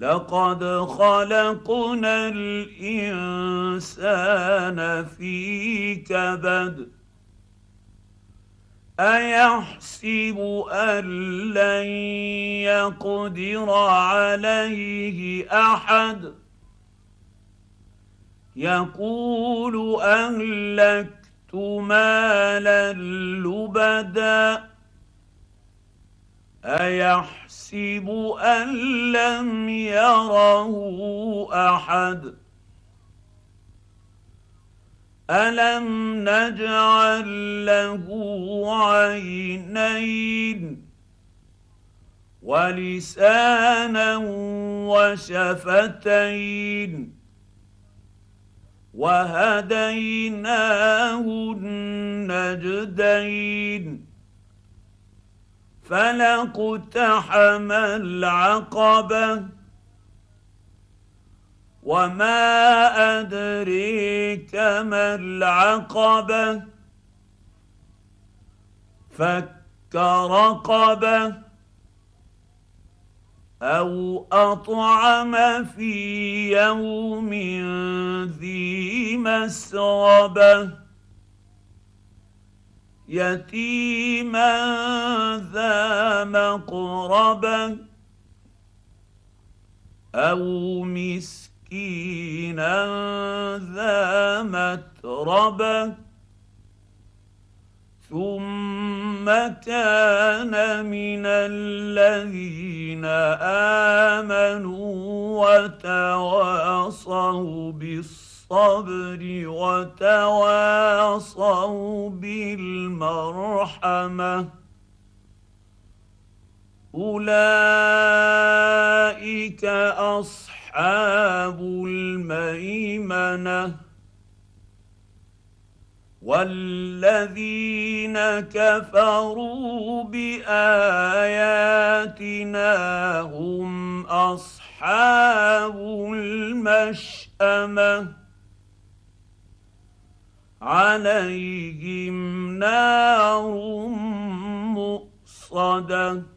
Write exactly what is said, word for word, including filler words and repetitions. لقد خلقنا الإنسان في كبد أيحسب أن لن يقدر عليه أحد يقول أهلكت مالا لبدا أيحسب أن لم يره أحد ألم نجعل له عينين ولسانا وشفتين وهديناه النجدين فلا اقتحم العقبة وما أدريك ما العقبة فك رقبة أو أطعم في يوم ذي مسغبة يتيما ذا مقربة أو مسكينا ذا متربة ثم كان من الذين آمنوا وتواصوا بالصبر الصبر وتواصوا بالمرحمة أولئك أصحاب الميمنة والذين كفروا بآياتنا هم أصحاب المشأمة عليهم نار مؤصدة.